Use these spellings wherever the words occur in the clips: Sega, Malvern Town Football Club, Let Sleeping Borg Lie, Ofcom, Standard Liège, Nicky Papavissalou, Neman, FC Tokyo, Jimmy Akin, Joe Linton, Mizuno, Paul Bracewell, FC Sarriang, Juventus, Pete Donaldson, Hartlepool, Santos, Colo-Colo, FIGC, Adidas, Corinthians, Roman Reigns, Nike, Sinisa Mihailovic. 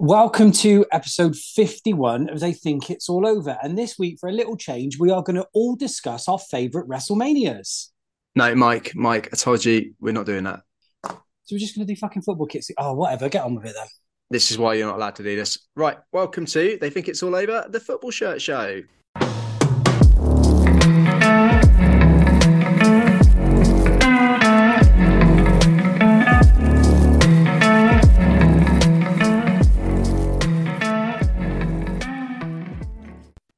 Welcome to episode 51 of They Think It's All Over. And this week, for a little change, we are going to all discuss our favourite WrestleManias. No, Mike, I told you, we're not doing that. So we're just going to do fucking football kits. Oh, whatever, get on with it then. This is why you're not allowed to do this. Right, welcome to They Think It's All Over, the Football Shirt Show.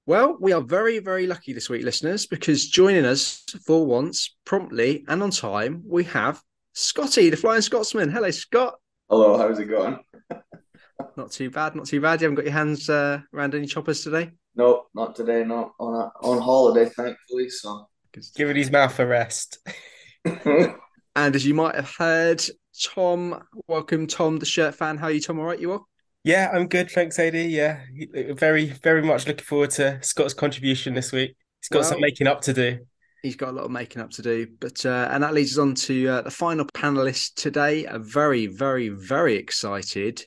Well, we are very, very lucky this week, listeners, because joining us for once, promptly and on time, we have Scotty, the Flying Scotsman. Hello, Scott. Hello, how's it going? Not too bad. You haven't got your hands around any choppers today? No, not today, not on holiday, thankfully. So, giving his mouth a rest. And as you might have heard, Tom, welcome, Tom, the shirt fan. How are you, Tom? All right, you are? Yeah, I'm good, thanks, AD. Yeah, very, very much looking forward to Scott's contribution this week. He's got some making up to do. He's got a lot of making up to do. But and that leads us on to the final panellist today, a very, very, very excited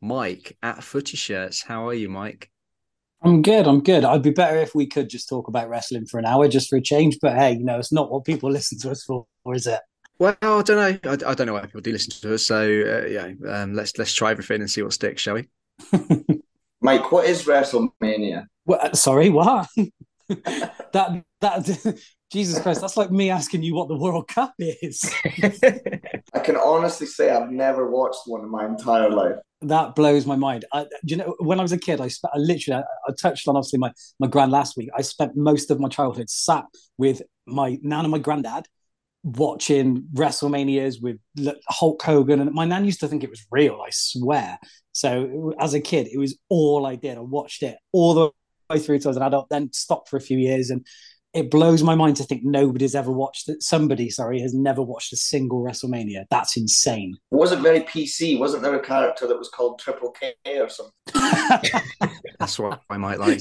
Mike at Footy Shirts. How are you, Mike? I'm good. I'd be better if we could just talk about wrestling for an hour, just for a change. But hey, you know, it's not what people listen to us for, is it? Well, I don't know. I don't know why people do listen to us. So, let's try everything and see what sticks, shall we? Mike, what is WrestleMania? What, sorry, what? that Jesus Christ, that's like me asking you what the World Cup is. I can honestly say I've never watched one in my entire life. That blows my mind. When I was a kid, I touched on obviously my gran last week. I spent most of my childhood sat with my nan and my granddad, watching WrestleManias with Hulk Hogan, and my nan used to think it was real, I swear. So as a kid, it was all I did. I watched it all the way through till I was an adult, then stopped for a few years, and it blows my mind to think nobody's ever watched it. Somebody has never watched a single WrestleMania. That's insane. It wasn't very PC. Wasn't there a character that was called Triple K or something? That's what I might like.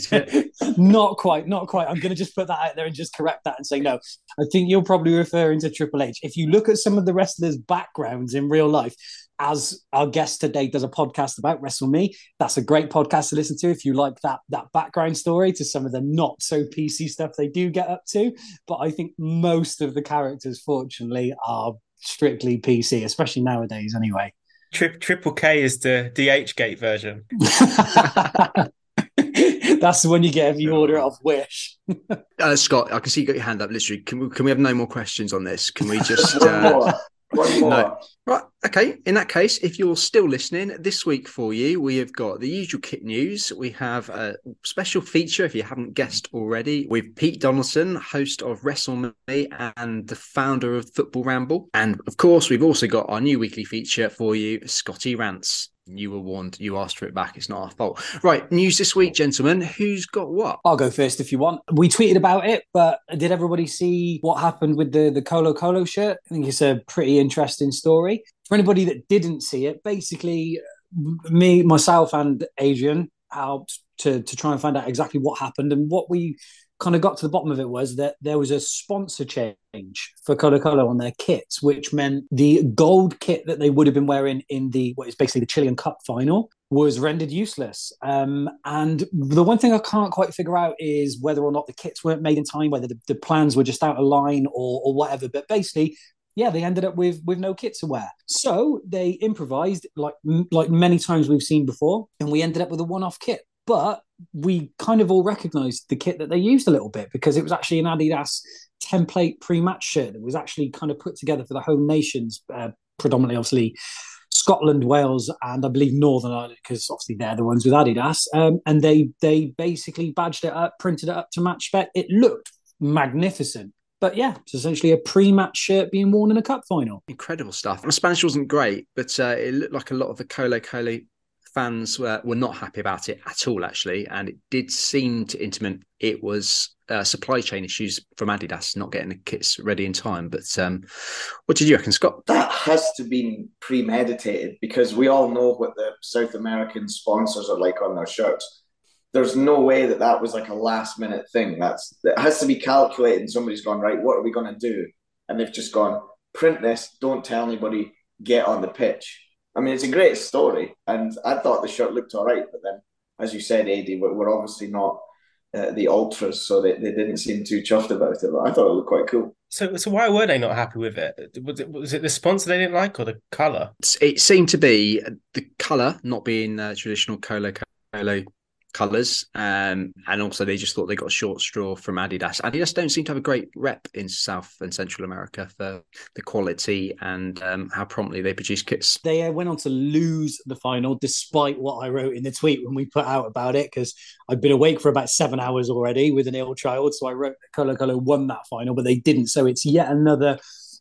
Not quite. I'm going to just put that out there and just correct that and say no. I think you're probably referring to Triple H. If you look at some of the wrestlers' backgrounds in real life, as our guest today does a podcast about Wrestle Me, that's a great podcast to listen to if you like that background story to some of the not so PC stuff they do get up to. But I think most of the characters, fortunately, are strictly PC, especially nowadays anyway. Triple K is the DHgate version. That's the one you get if you order it off Wish. Scott, I can see you got your hand up, literally. Can we have no more questions on this? Can we just... No. Right, okay. In that case, if you're still listening, this week for you, we have got the usual kit news. We have a special feature, if you haven't guessed already, with Pete Donaldson, host of Wrestle Me and the founder of Football Ramble. And of course, we've also got our new weekly feature for you, Scotty Rants. You were warned. You asked for it back. It's not our fault. Right, news this week, gentlemen. Who's got what? I'll go first if you want. We tweeted about it, but did everybody see what happened with the Colo-Colo shirt? I think it's a pretty interesting story. For anybody that didn't see it, basically, me, myself and Adrian helped to try and find out exactly what happened. And what we kind of got to the bottom of it was that there was a sponsor change for Colo-Colo on their kits, which meant the gold kit that they would have been wearing in what is basically the Chilean Cup final was rendered useless. And the one thing I can't quite figure out is whether or not the kits weren't made in time, whether the plans were just out of line or whatever. But basically, yeah, they ended up with no kit to wear. So they improvised like many times we've seen before, and we ended up with a one-off kit. But we kind of all recognised the kit that they used a little bit because it was actually an Adidas template pre-match shirt that was actually kind of put together for the home nations, predominantly, obviously, Scotland, Wales, and I believe Northern Ireland, because obviously they're the ones with Adidas. And they basically badged it up, printed it up to match spec. It looked magnificent. But yeah, it's essentially a pre-match shirt being worn in a cup final. Incredible stuff. My Spanish wasn't great, but it looked like a lot of the Colo-Colo fans were not happy about it at all, actually, and it did seem to intimate it was supply chain issues from Adidas not getting the kits ready in time. But what did you reckon, Scott? That has to be premeditated because we all know what the South American sponsors are like on their shirts. There's no way that was like a last-minute thing. That has to be calculated, and somebody's gone, right, what are we going to do? And they've just gone, print this, don't tell anybody, get on the pitch. I mean, it's a great story, and I thought the shirt looked all right, but then, as you said, Eddie, we're obviously not the ultras, so they didn't seem too chuffed about it, but I thought it looked quite cool. So why were they not happy with it? Was it the sponsor they didn't like, or the colour? It seemed to be the colour not being traditional Colo-Colo colours, and also they just thought they got a short straw from Adidas. Adidas don't seem to have a great rep in South and Central America for the quality and how promptly they produce kits. They went on to lose the final, despite what I wrote in the tweet when we put out about it, because I've been awake for about 7 hours already with an ill child, so I wrote that Colo-Colo won that final, but they didn't, so it's yet another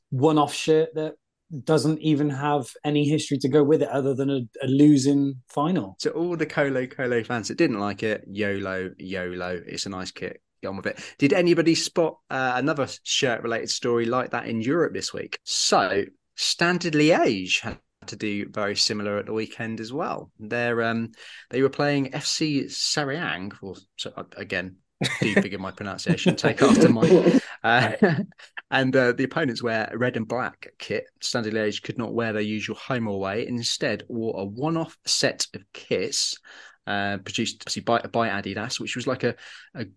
one-off shirt that doesn't even have any history to go with it other than a losing final. So all the Colo-Colo fans that didn't like it, YOLO, it's a nice kit, get on with it. Did anybody spot another shirt-related story like that in Europe this week? So Standard Liège had to do very similar at the weekend as well. They were playing FC Sarriang, or again, do forgive my pronunciation, take after mine. And the opponents wear a red and black kit. Standard Liège could not wear their usual home or away, and instead wore a one-off set of kits produced by Adidas, which was like a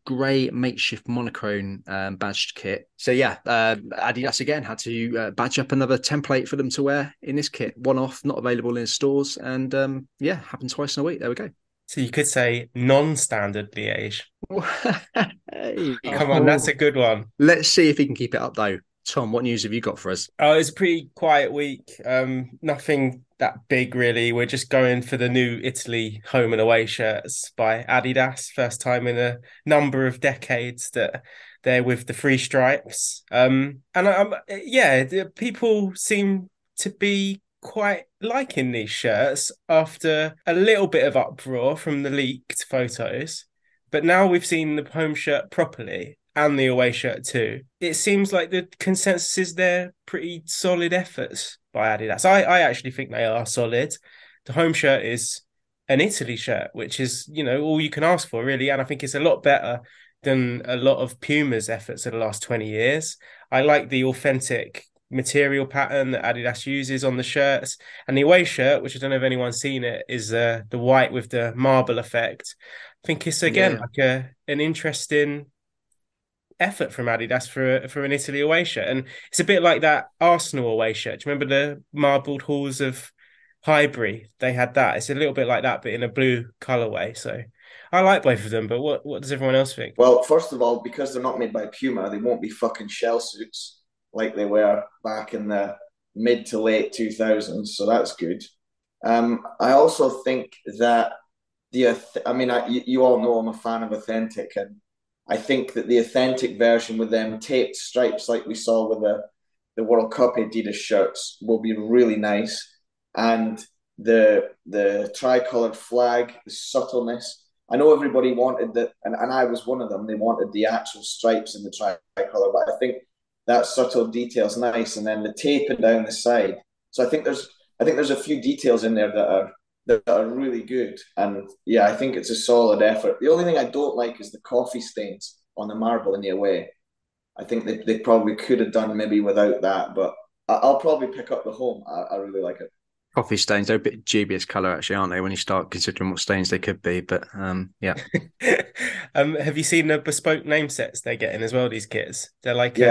grey makeshift monochrome badged kit. So yeah, Adidas again had to badge up another template for them to wear in this kit. One-off, not available in stores, and yeah, happened twice in a week. There we go. So you could say non-standard Liège. Hey. Come on, that's a good one. Let's see if he can keep it up, though. Tom, what news have you got for us? Oh, it's a pretty quiet week. Nothing that big, really. We're just going for the new Italy home and away shirts by Adidas. First time in a number of decades that they're with the three stripes. The people seem to be quite liking these shirts after a little bit of uproar from the leaked photos, but now we've seen the home shirt properly and the away shirt too. It seems like the consensus is they're pretty solid efforts by Adidas. I actually think they are solid. The home shirt is an Italy shirt, which is, you know, all you can ask for really, and I think it's a lot better than a lot of Puma's efforts in the last 20 years. I like the authentic material pattern that Adidas uses on the shirts, and the away shirt, which I don't know if anyone's seen it, is the white with the marble effect. I think it's an interesting effort from Adidas for an Italy away shirt, and it's a bit like that Arsenal away shirt. Do you remember the marbled halls of Highbury? They had that. It's a little bit like that, but in a blue colorway. So I like both of them, but what does everyone else think? Well, first of all, because they're not made by Puma, they won't be fucking shell suits like they were back in the mid to late 2000s, so that's good. I also think that you all know I'm a fan of authentic, and I think that the authentic version with them taped stripes like we saw with the World Cup Adidas shirts will be really nice, and the tricolored flag, the subtleness. I know everybody wanted that, and I was one of them. They wanted the actual stripes in the tricolor, but I think that subtle detail's nice, and then the taping down the side. So I think there's a few details in there that are really good, and yeah, I think it's a solid effort. The only thing I don't like is the coffee stains on the marble in the away. I think they probably could have done maybe without that, but I'll probably pick up the home. I really like it. Coffee stains, they're a bit dubious colour, actually, aren't they, when you start considering what stains they could be, but yeah. Have you seen the bespoke name sets they're getting as well, these kits? They're like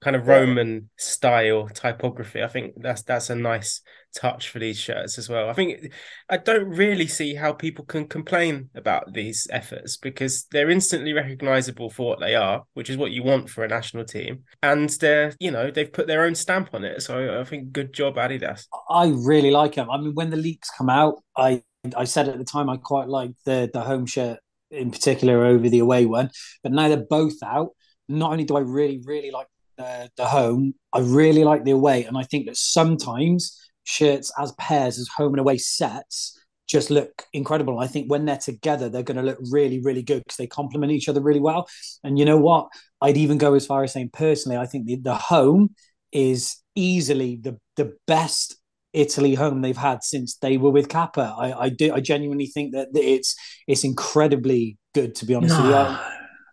kind of Roman-style typography. I think that's a nice touch for these shirts as well. I think I don't really see how people can complain about these efforts, because they're instantly recognisable for what they are, which is what you want for a national team. And they've put their own stamp on it. So I think good job, Adidas. I really like them. I mean, when the leaks come out, I said at the time I quite liked the home shirt in particular over the away one. But now they're both out. Not only do I really, really like the home, I really like the away. And I think that sometimes shirts as pairs, as home and away sets, just look incredible. I think when they're together, they're going to look really, really good because they complement each other really well. And you know what? I'd even go as far as saying, personally, I think the home is easily the best Italy home they've had since they were with Kappa. I genuinely think that it's incredibly good, to be honest with you.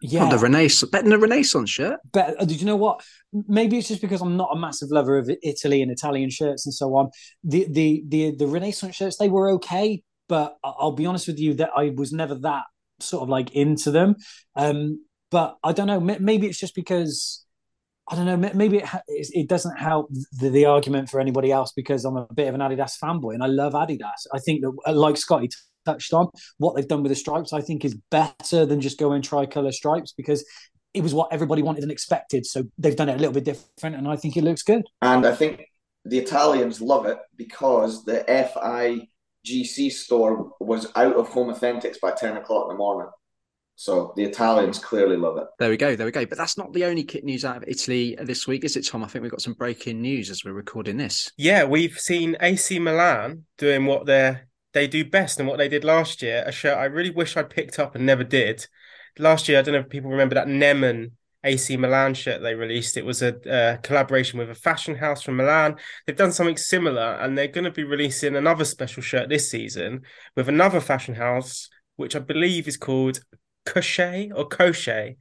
Yeah, the Renaissance, better than a Renaissance shirt. Better. Did you know what? Maybe it's just because I'm not a massive lover of Italy and Italian shirts and so on. The Renaissance shirts, they were okay, but I'll be honest with you that I was never that sort of like into them. But I don't know. Maybe it's just because I don't know. Maybe it doesn't help the argument for anybody else because I'm a bit of an Adidas fanboy and I love Adidas. I think that, like Scotty touched on, what they've done with the stripes I think is better than just going tricolour stripes because it was what everybody wanted and expected, so they've done it a little bit different and I think it looks good. And I think the Italians love it because the FIGC store was out of Home Authentics by 10 o'clock in the morning, so the Italians clearly love it. There we go. But that's not the only kit news out of Italy this week, is it, Tom? I think we've got some breaking news as we're recording this. Yeah, we've seen AC Milan doing what they do best than what they did last year, a shirt I really wish I'd picked up and never did. Last year, I don't know if people remember that Neman AC Milan shirt they released. It was a collaboration with a fashion house from Milan. They've done something similar, and they're going to be releasing another special shirt this season with another fashion house, which I believe is called Coché.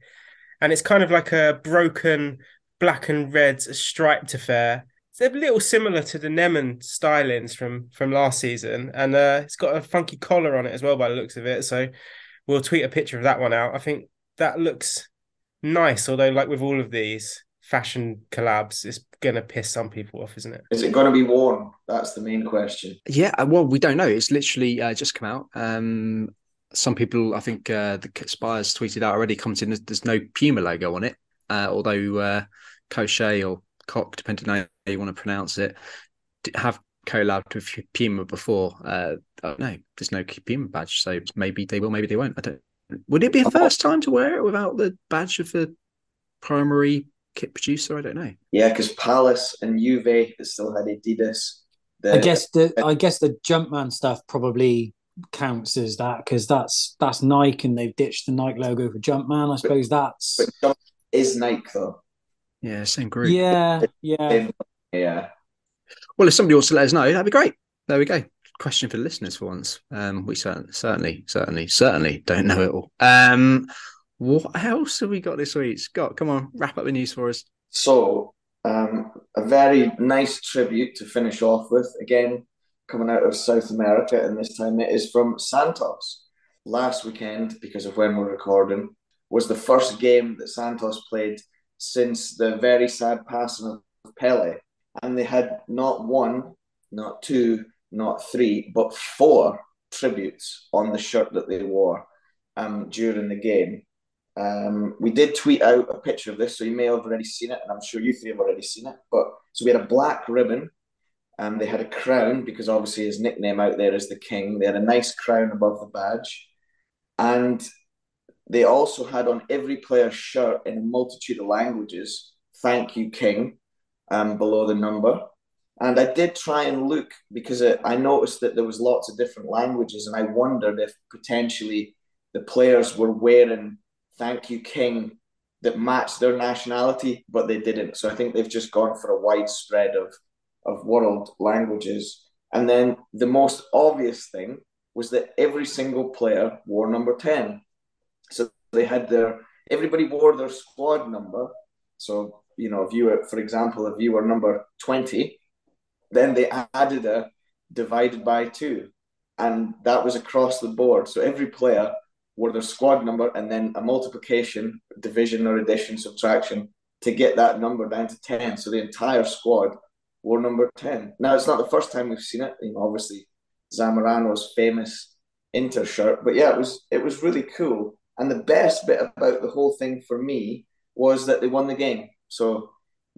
And it's kind of like a broken black and red striped affair. They're a little similar to the Neman stylings from last season. And it's got a funky collar on it as well by the looks of it. So we'll tweet a picture of that one out. I think that looks nice. Although, like with all of these fashion collabs, it's going to piss some people off, isn't it? Is it going to be worn? That's the main question. Yeah, well, we don't know. It's literally just come out. Some people, I think the Spires tweeted out already, commenting there's no Puma logo on it. Although Coché or Cock, depending on how you want to pronounce it, have collabed with Puma before. No, there's no Puma badge, so maybe they will, maybe they won't. I don't. Would it be a first time to wear it without the badge of the primary kit producer? I don't know. Yeah, because Palace and Juve still had Adidas. I guess the Jumpman stuff probably counts as that because that's Nike, and they've ditched the Nike logo for Jumpman. I suppose that's. But is Nike though? Yeah, same group. Yeah. Well, if somebody wants to let us know, that'd be great. There we go. Question for the listeners for once. We certainly don't know it all. What else have we got this week? Scott, come on, wrap up the news for us. So, a very nice tribute to finish off with. Again, coming out of South America, and this time it is from Santos. Last weekend, because of when we're recording, was the first game that Santos played since the very sad passing of Pelé. And they had not one, not two, not three, but four tributes on the shirt that they wore during the game. We did tweet out a picture of this, so you may have already seen it, and I'm sure you three have already seen it. So we had a black ribbon, and they had a crown, because obviously his nickname out there is the King. They had a nice crown above the badge. And they also had on every player's shirt in a multitude of languages, "Thank you, King," below the number. And I did try and look because I noticed that there was lots of different languages, and I wondered if potentially the players were wearing "Thank you, King" that matched their nationality, but they didn't. So I think they've just gone for a widespread of world languages. And then the most obvious thing was that every single player wore number 10. So they had everybody wore their squad number. So, you know, if you were number 20, then they added a divided by 2. And that was across the board. So every player wore their squad number and then a multiplication, division or addition, subtraction to get that number down to 10. So the entire squad wore number 10. Now, it's not the first time we've seen it. You know, obviously, Zamorano's famous Inter shirt. But yeah, it was really cool. And the best bit about the whole thing for me was that they won the game. So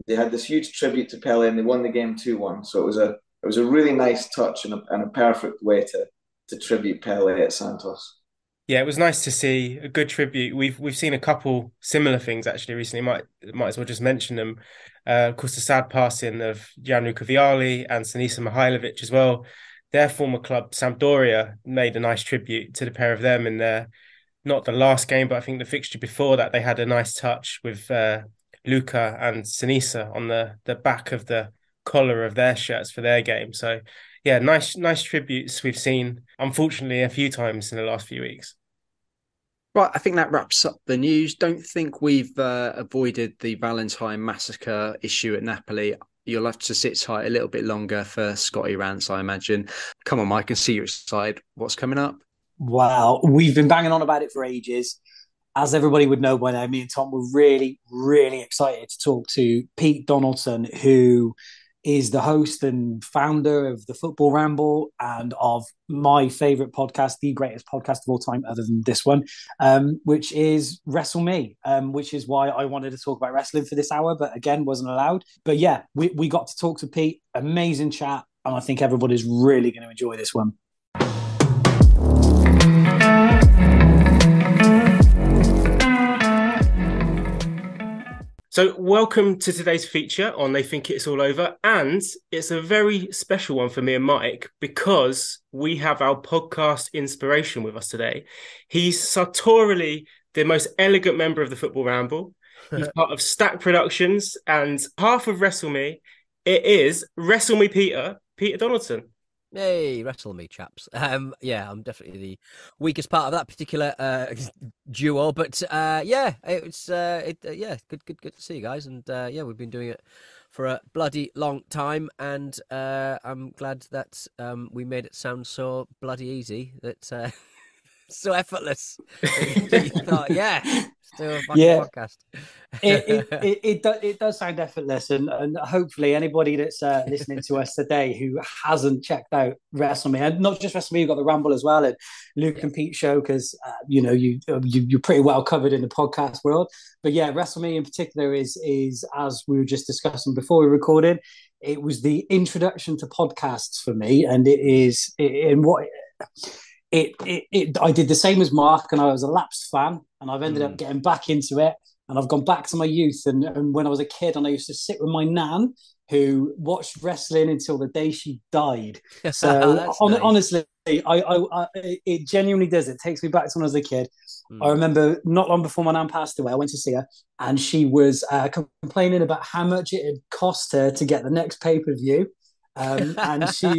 they had this huge tribute to Pelé and they won the game 2-1. So it was a really nice touch and a perfect way to tribute Pelé at Santos. Yeah, it was nice to see a good tribute. We've seen a couple similar things actually recently. Might as well just mention them. Of course, the sad passing of Gianluca Vialli and Sinisa Mihailovic as well. Their former club, Sampdoria, made a nice tribute to the pair of them in their... Not the last game, but I think the fixture before that, they had a nice touch with Luca and Sinisa on the back of the collar of their shirts for their game. So, yeah, nice tributes we've seen, unfortunately, a few times in the last few weeks. Right, I think that wraps up the news. Don't think we've avoided the Valentine massacre issue at Napoli. You'll have to sit tight a little bit longer for Scotty rants, I imagine. Come on, Mike, I can see you're excited. What's coming up? Wow, we've been banging on about it for ages. As everybody would know by now, me and Tom were really, really excited to talk to Pete Donaldson, who is the host and founder of The Football Ramble and of my favourite podcast, the greatest podcast of all time other than this one, which is Wrestle Me, which is why I wanted to talk about wrestling for this hour, but again, wasn't allowed. But yeah, we got to talk to Pete. Amazing chat. And I think everybody's really going to enjoy this one. So welcome to today's feature on They Think It's All Over, and it's a very special one for me and Mike because we have our podcast inspiration with us today. He's sartorially the most elegant member of the Football Ramble. He's part of Stack Productions and half of Wrestle Me. It is Wrestle Me Peter Donaldson. Hey, Wrestle Me, chaps. Yeah, I'm definitely the weakest part of that particular duo, but yeah, it's good to see you guys, and yeah, we've been doing it for a bloody long time, and I'm glad that we made it sound so bloody easy, that so effortless. Podcast. It does sound effortless, and hopefully anybody that's listening to us today who hasn't checked out WrestleMe, and not just WrestleMe, you've got the Ramble as well, and Luke and Pete show, because you know you're pretty well covered in the podcast world. But yeah, WrestleMe in particular is as we were just discussing before we recorded, it was the introduction to podcasts for me, and I did the same as Mark, and I was a lapsed fan, and I've ended up getting back into it, and I've gone back to my youth and when I was a kid, and I used to sit with my nan who watched wrestling until the day she died. So honestly, I it genuinely does. It takes me back to when I was a kid. I remember not long before my nan passed away, I went to see her, and she was complaining about how much it had cost her to get the next pay-per-view. And she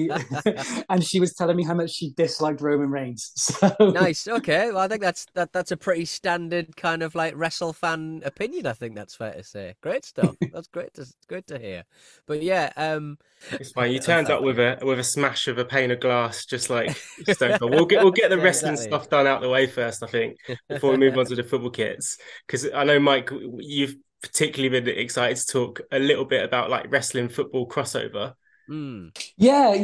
was telling me how much she disliked Roman Reigns. So. Nice. Okay. Well, I think that's a pretty standard kind of like wrestle fan opinion. I think that's fair to say. Great stuff. That's great. Good to hear. But yeah, it's fine. You turned up with a smash of a pane of glass, just like Stoker. We'll get the wrestling stuff done out the way first, I think, before we move on to the football kits, because I know, Mike, you've particularly been excited to talk a little bit about like wrestling football crossover. Yeah.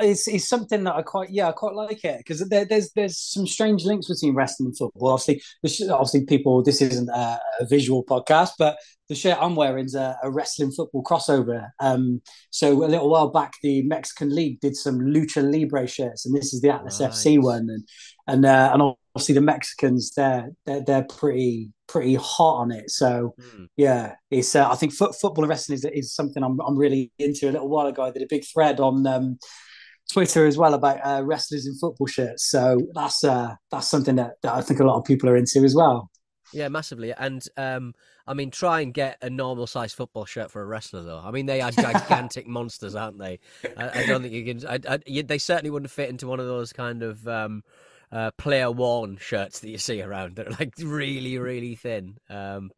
It's something that I quite like it, because there's some strange links between wrestling and football. Obviously, people, this isn't a visual podcast, but the shirt I'm wearing is a wrestling football crossover. So a little while back, the Mexican League did some Lucha Libre shirts, and this is the Atlas FC one, and obviously the Mexicans, they're pretty hot on it. So yeah, it's I think football and wrestling is something I'm really into. A little while ago, I did a big thread on Twitter as well about wrestlers in football shirts. So that's something that I think a lot of people are into as well. Yeah, massively. And I mean, try and get a normal sized football shirt for a wrestler, though. I mean, they are gigantic monsters, aren't they? I don't think you can. They certainly wouldn't fit into one of those kind of player worn shirts that you see around that are like really, really thin. I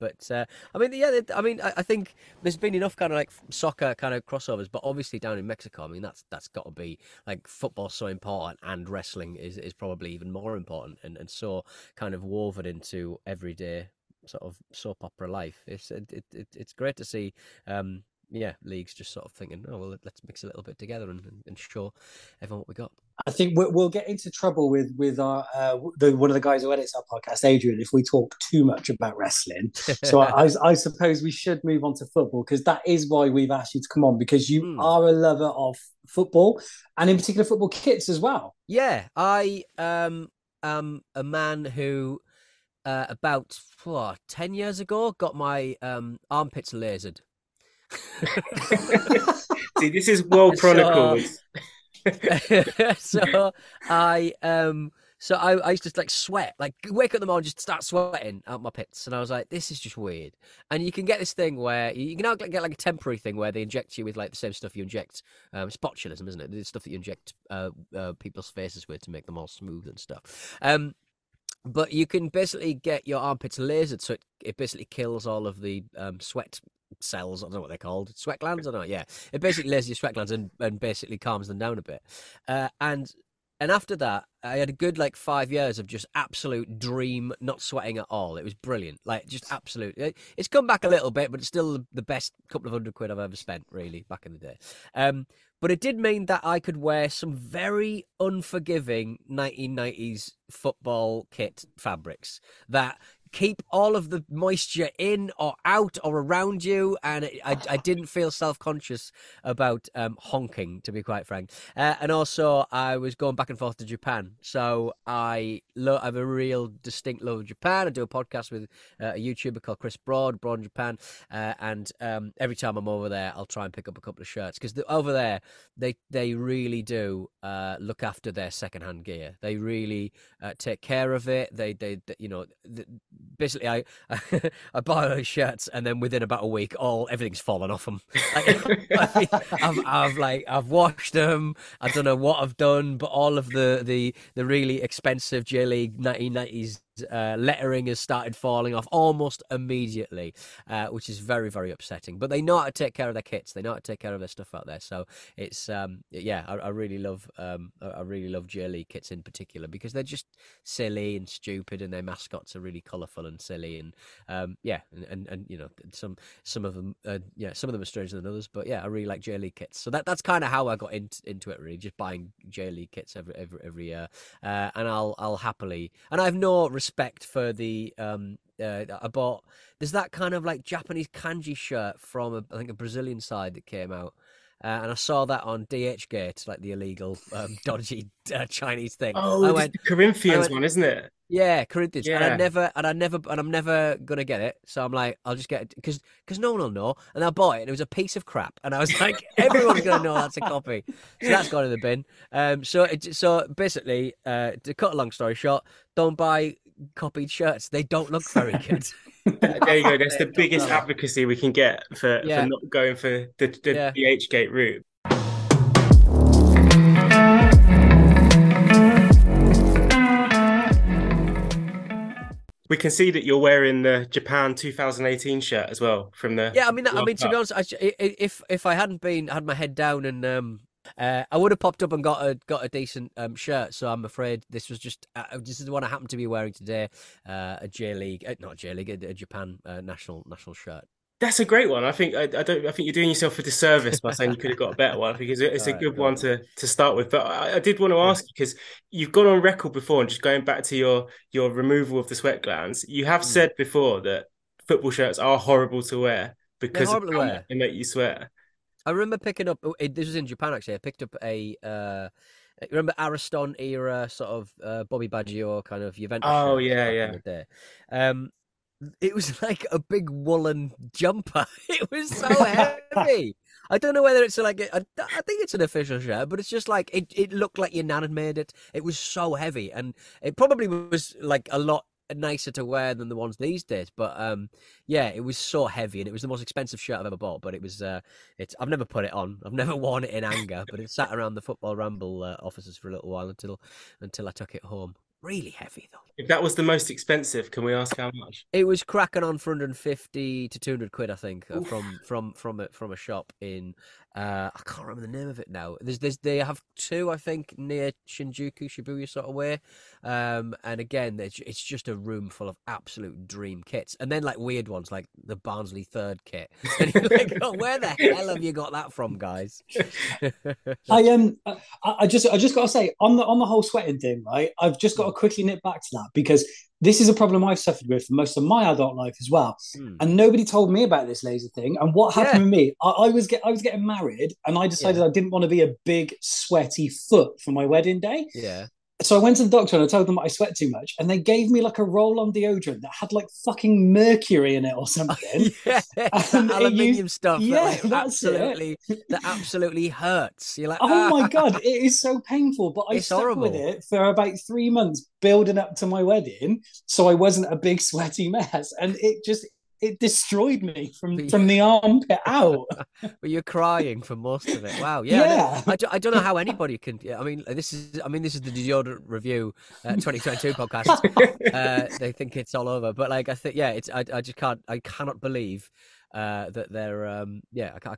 think there's been enough kind of like soccer kind of crossovers, but obviously down in Mexico, I mean, that's got to be like football's so important, and wrestling is probably even more important, and so kind of woven into everyday sort of soap opera life. It's great to see. Leagues just sort of thinking, oh, well, let's mix a little bit together and show everyone what we got. I think we'll get into trouble with our one of the guys who edits our podcast, Adrian, if we talk too much about wrestling. So I suppose we should move on to football, because that is why we've asked you to come on, because you are a lover of football, and in particular football kits as well. Yeah, I am a man who about 10 years ago got my armpits lasered. See, this is well chronicled. So I used to like sweat, like wake up in the morning, just start sweating out my pits, and I was like, this is just weird. And you can get this thing where you can now get like a temporary thing where they inject you with like the same stuff you inject it's botulism, isn't it, the stuff that you inject people's faces with to make them all smooth and stuff. But you can basically get your armpits lasered, so it basically kills all of the sweat cells. I don't know what they're called. Sweat glands? I don't know. Yeah. It basically lasers your sweat glands and basically calms them down a bit. And after that, I had a good, 5 years of just absolute dream, not sweating at all. It was brilliant. Just absolute. It's come back a little bit, but it's still the best couple of £100 I've ever spent, really, back in the day. But it did mean that I could wear some very unforgiving 1990s football kit fabrics that keep all of the moisture in or out or around you, and I didn't feel self-conscious about honking, to be quite frank. And also I was going back and forth to Japan, so I have a real distinct love of Japan. I do a podcast with a YouTuber called Chris Broad in Japan, and every time I'm over there I'll try and pick up a couple of shirts, because over there they really do look after their secondhand gear. They really take care of it. Basically, I buy those shirts, and then within about a week, everything's fallen off them. I've washed them. I don't know what I've done, but all of the really expensive J-League 1990s lettering has started falling off almost immediately, which is very, very upsetting. But they know how to take care of their kits. They know how to take care of their stuff out there. So it's I really love J-League kits in particular, because they're just silly and stupid, and their mascots are really colourful and silly, and some of them are stranger than others. But yeah, I really like J-League kits. So that's kind of how I got into it, really, just buying J-League kits every year, and I'll happily, and I have no respect for the I bought, there's that kind of Japanese kanji shirt from I think a Brazilian side that came out, and I saw that on DHgate, the illegal dodgy Chinese thing. The Corinthians one, isn't it? Yeah, Corinthians. Yeah. And I'm never gonna get it. So I'm I'll just get it because no one will know. And I bought it, and it was a piece of crap. And I was everyone's gonna know that's a copy. So that's gone in the bin. So basically, to cut a long story short, don't buy copied shirts. They don't look very good. There you go. That's the biggest advocacy we can get for not going for the DHgate route. We can see that you're wearing the Japan 2018 shirt as well from the. Yeah, I mean, to be honest, if I hadn't had my head down and I would have popped up and got a decent shirt. So I'm afraid this was just this is the one I happen to be wearing today, a Japan national shirt. That's a great one. I think I think you're doing yourself a disservice by saying you could have got a better one, because it's a good one to start with. But I did want to ask you, because you've gone on record before, and just going back to your removal of the sweat glands, you have said before that football shirts are horrible to wear because they make you sweat. I remember picking up, this was in Japan actually, I picked up a... remember Ariston era sort of Bobby Baggio kind of Juventus shirt? Oh, yeah. It was a big woolen jumper. It was so heavy. I don't know whether it's I think it's an official shirt, but it's just it looked like your nan had made it. It was so heavy, and it probably was a lot nicer to wear than the ones these days. But it was so heavy, and it was the most expensive shirt I've ever bought. But it was I've never put it on. I've never worn it in anger, but it sat around the Football Ramble offices for a little while until I took it home. Really heavy, though. If that was the most expensive, can we ask how much? It was cracking on for 150 to 200 quid, I think, from a shop in I can't remember the name of it now. They have two, I think, near Shinjuku, Shibuya sort of way. And again, it's just a room full of absolute dream kits, and then weird ones like the Barnsley third kit. And you're oh, where the hell have you got that from, guys? I just got to say on the whole sweating thing, right? I've just got to quickly nip back to that, because this is a problem I've suffered with for most of my adult life as well. And nobody told me about this laser thing. And what happened with me, I was getting married, and I decided I didn't want to be a big sweaty foot for my wedding day. Yeah. So I went to the doctor and I told them I sweat too much, and they gave me a roll-on deodorant that had fucking mercury in it or something. Aluminium stuff. Yeah, that, that absolutely hurts. You're oh my god, it is so painful. But I stuck horrible. With it for about 3 months, building up to my wedding, so I wasn't a big sweaty mess, and it just it destroyed me from the armpit out. But you're crying for most of it. Wow. Yeah. I don't know how anybody can. I mean, this is the Deodorant Review 2022 podcast. They think it's all over, but like I think, yeah, it's. I just can't. I cannot believe that they're. I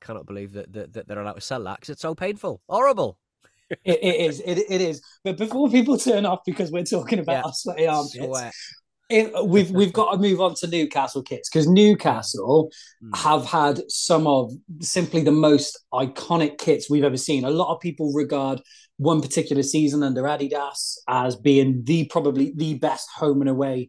cannot believe that they're allowed to sell that because it's so painful, horrible. It is. But before people turn off because we're talking about our sweaty armpits. We've got to move on to Newcastle kits because Newcastle have had some of simply the most iconic kits we've ever seen. A lot of people regard one particular season under Adidas as being probably the best home and away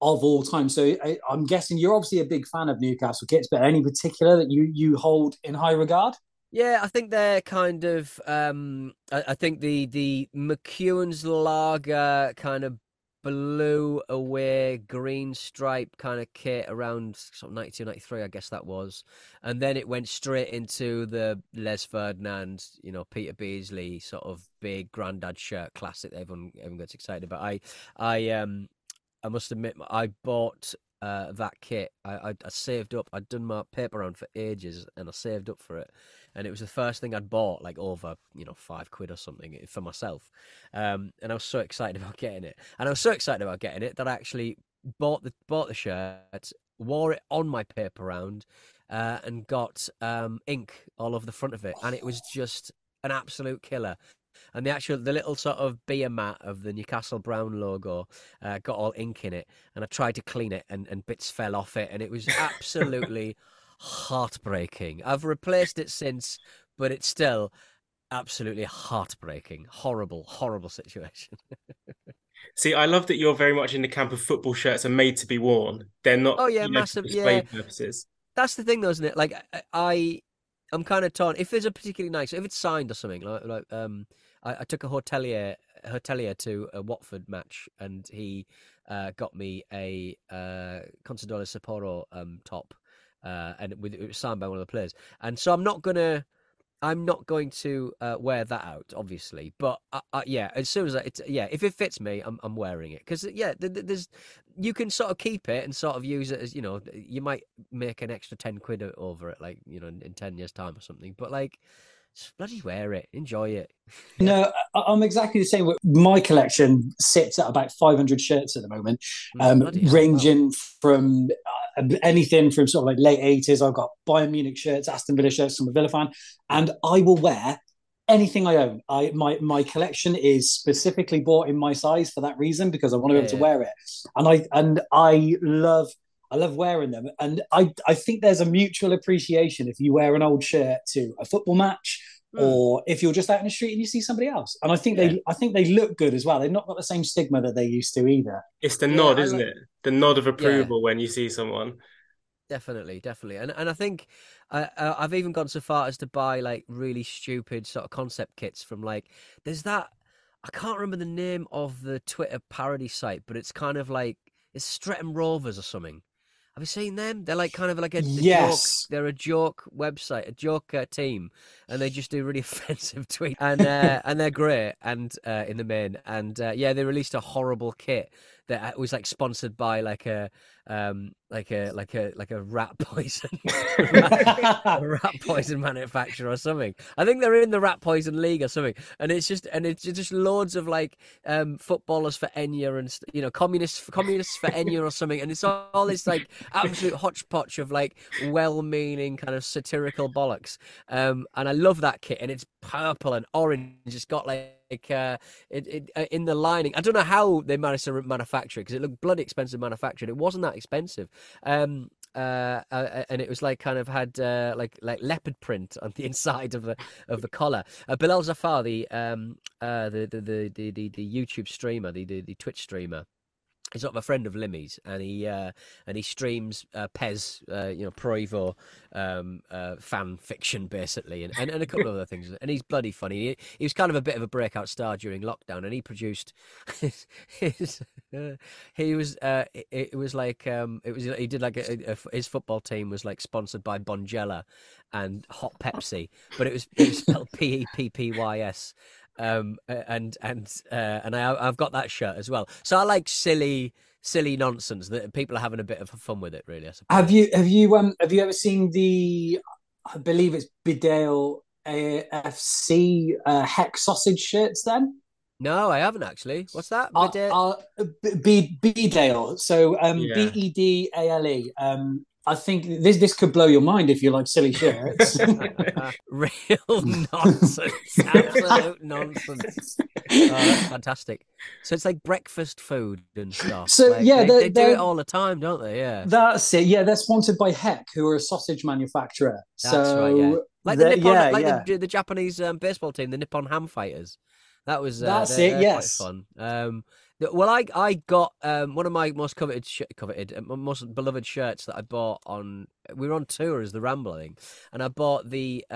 of all time. So I'm guessing you're obviously a big fan of Newcastle kits, but any particular that you hold in high regard? Yeah, I think they're kind of. I think the McEwan's Lager kind of blue away green stripe kind of kit around sort of 92, 93, I guess that was, and then it went straight into the Les Ferdinand, Peter Beasley sort of big granddad shirt classic that everyone gets excited about. I must admit I bought that kit. I saved up. I'd done my paper round for ages, and I saved up for it, and it was the first thing I'd bought, like over £5 or something for myself. And I was so excited about getting it, that I actually bought the shirt, wore it on my paper round, and got ink all over the front of it, and it was just an absolute killer. And the little sort of beer mat of the Newcastle Brown logo got all ink in it, and I tried to clean it, and bits fell off it, and it was absolutely heartbreaking. I've replaced it since, but it's still absolutely heartbreaking. Horrible, horrible situation. See, I love that you're very much in the camp of football shirts are made to be worn. They're not massive for display purposes. That's the thing, though, isn't it? Like, I'm kind of torn. If there's a particularly nice, if it's signed or something, I took a hotelier to a Watford match, and he got me a Consadole Sapporo top, and it was signed by one of the players. And so I'm not going to wear that out, obviously. But as soon as if it fits me, I'm wearing it because there's you can sort of keep it and sort of use it as you might make an extra £10 over it, like in 10 years' time or something. But like, just bloody wear it, enjoy it. No, I'm exactly the same. My collection sits at about 500 shirts at the moment, ranging from anything from sort of like late 80s. I've got Bayern Munich shirts, Aston Villa shirts. I'm a Villa fan, and I will wear anything I own. My collection is specifically bought in my size for that reason because I want to be able to wear it, and I love wearing them. And I think there's a mutual appreciation if you wear an old shirt to a football match or if you're just out in the street and you see somebody else. And I think they look good as well. They've not got the same stigma that they used to either. It's the nod, isn't it? The nod of approval when you see someone. Definitely. And I think I've even gone so far as to buy like really stupid sort of concept kits from like, there's that, I can't remember the name of the Twitter parody site, but it's kind of like, it's Streatham Rovers or something. Have you seen them? They're like kind of like a joke. They're a joke website, a joke team, and they just do really offensive tweets. And and they're great. And in the main, and they released a horrible kit that was like sponsored by like a rat poison manufacturer or something. I think they're in the rat poison league or something. And it's just loads of like footballers for Enya and communists for Enya or something. And it's all this like absolute hodgepodge of like well-meaning kind of satirical bollocks. And I love that kit. And it's purple and orange. It's got like in the lining. I don't know how they managed to manufacture it because it looked bloody expensive manufactured. It wasn't that expensive, and it was like kind of had like leopard print on the inside of the collar. Bilal Zafar, the YouTube streamer, the Twitch streamer. He's sort of a friend of Limmy's, and he streams Pez, Pro Evo fan fiction basically, and a couple of other things. And he's bloody funny. He was kind of a bit of a breakout star during lockdown, and he produced. His football team was like sponsored by Bonjela and Hot Pepsi, but it was spelled Peppys. And I've got that shirt as well. So I like silly silly nonsense that people are having a bit of fun with it, really, I suppose. Have you ever seen the, I believe it's Bidale AFC Hex sausage shirts then? No, I haven't actually. What's that? Bidale. So Bedale. I think this could blow your mind if you like silly shirts. Real nonsense. Absolute nonsense. Oh, that's fantastic. So it's like breakfast food and stuff. So like, yeah, they do it all the time, don't they? Yeah. That's it. Yeah, they're sponsored by Heck, who are a sausage manufacturer. That's right, yeah. Like the Nippon, the Japanese baseball team, the Nippon Ham Fighters. That was quite fun. Well, I got one of my most most beloved shirts that I bought on. We were on tour as the Ramble, I think, and I bought the it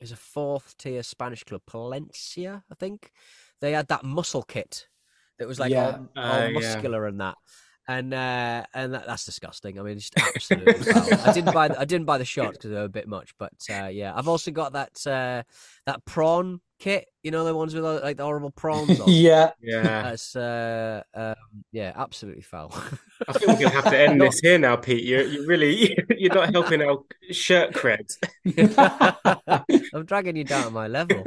was a fourth tier Spanish club, Palencia, I think. They had that muscle kit that was like all muscular and that. And that's disgusting. I mean, just absolutely. I didn't buy the shorts because they were a bit much. But I've also got that that prawn kit. You know, the ones with like the horrible prawns on. That's absolutely foul. I think we're gonna have to end this here now, Pete. You're not helping our shirt creds. I'm dragging you down to my level.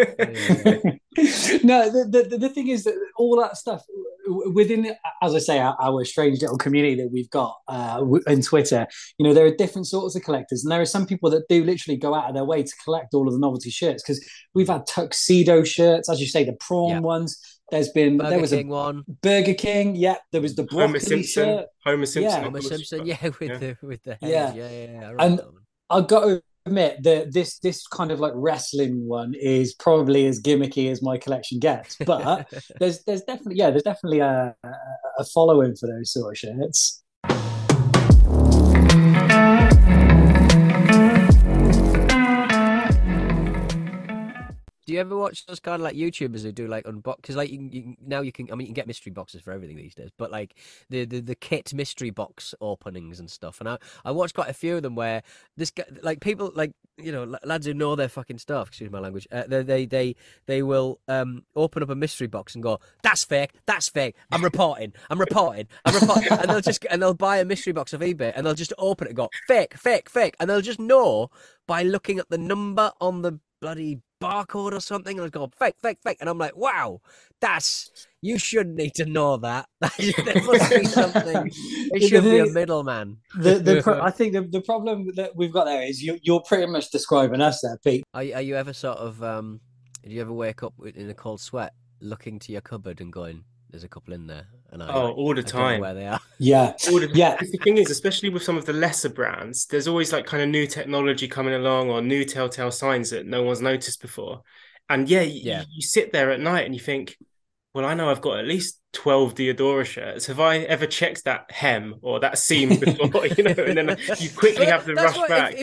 No, the thing is that all that stuff. Within, as I say, our strange little community that we've got on Twitter, you know, there are different sorts of collectors, and there are some people that do literally go out of their way to collect all of the novelty shirts, because we've had tuxedo shirts, as you say, the prawn ones. There's been Burger King. Yeah, there was the broccoli shirt. Homer Simpson. Yeah, with the head. Yeah. And I've got to admit that this kind of like wrestling one is probably as gimmicky as my collection gets, but there's definitely a following for those sort of shirts. Do you ever watch those kind of like YouTubers who do like unbox? Because like you can get mystery boxes for everything these days, but like the kit mystery box openings and stuff. And I watched quite a few of them where this guy, like people like, you know, lads who know their fucking stuff, excuse my language, they will open up a mystery box and go, that's fake, I'm reporting, and they'll buy a mystery box of eBay and they'll just open it and go fake, and they'll just know by looking at the number on the bloody barcode or something, and I go fake, and I'm like, wow, you shouldn't need to know that. There must be something. It should be a middleman. I think the problem that we've got there is you're pretty much describing us there, Pete. Are you ever sort of do you ever wake up in a cold sweat, looking to your cupboard and going, there's a couple in there? And all the time. I don't know where they are. Yeah. The thing is, especially with some of the lesser brands, there's always like kind of new technology coming along or new telltale signs that no one's noticed before. And you sit there at night and you think, well, I know I've got at least 12 Diodora shirts. Have I ever checked that hem or that seam before? You know, and then you quickly have to rush back.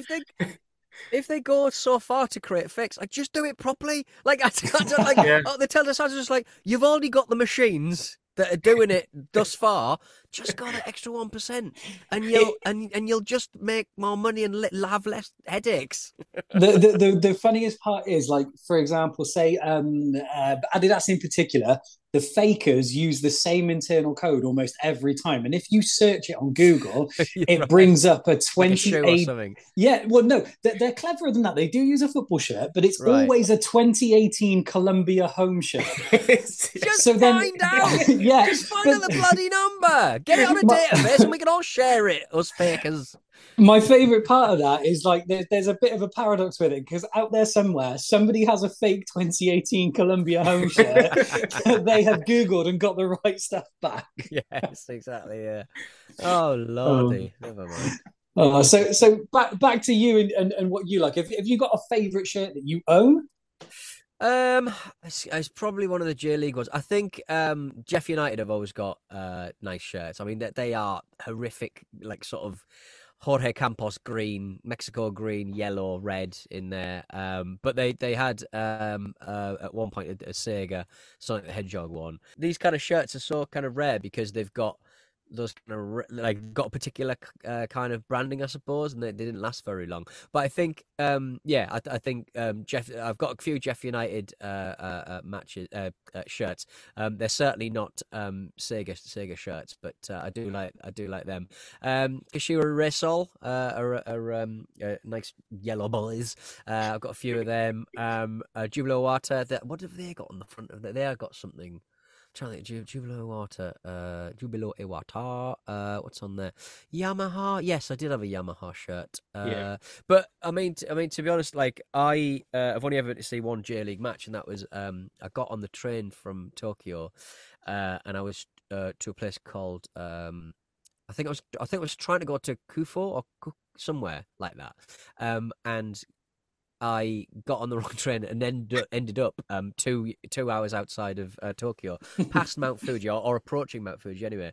If they go so far to create fakes, like, just do it properly. Like, the telltale signs are just like, you've already got the machines that are doing it thus far, just got an extra 1%, and you'll just make more money and have less headaches. The funniest part is, like, for example, say Adidas in particular, the fakers use the same internal code almost every time, and if you search it on Google, it brings up a 28. Like a shoe or something. Yeah, well, no, they're cleverer than that. They do use a football shirt, but it's always a 2018 Columbia home shirt. Just find out. Yeah, just find out the bloody number. Get it on a database, and we can all share it. Us fakers. My favourite part of that is, like, there's a bit of a paradox with it, because out there somewhere, somebody has a fake 2018 Columbia home shirt that they have Googled and got the right stuff back. Yes, exactly, yeah. Oh, lordy. Never mind. Oh, so back to you and what you like. Have you got a favourite shirt that you own? It's probably one of the J-League ones. I think Jeff United have always got nice shirts. I mean, they are horrific, like, sort of Jorge Campos green, Mexico green, yellow, red in there. But they had at one point a Sega Sonic the Hedgehog one. These kind of shirts are so kind of rare because they've got those kind of like got a particular kind of branding, I suppose, and they didn't last very long. But I think, I think Jeff. I've got a few Jeff United matches shirts. They're certainly not Sega shirts, but I do like them. Kashiwa Reysol are nice yellow boys. I've got a few of them. Jubilo Iwata. What have they got on the front of them? They have got something. Jubilo Iwata. What's on there? Yamaha. Yes, I did have a Yamaha shirt. But I mean, to be honest, like I've only ever been to see one J-League match, and that was I got on the train from Tokyo, and I was to a place called I think I was trying to go to Kofu or somewhere like that, and I got on the wrong train and then ended up 2 hours outside of Tokyo, past Mount Fuji or approaching Mount Fuji anyway,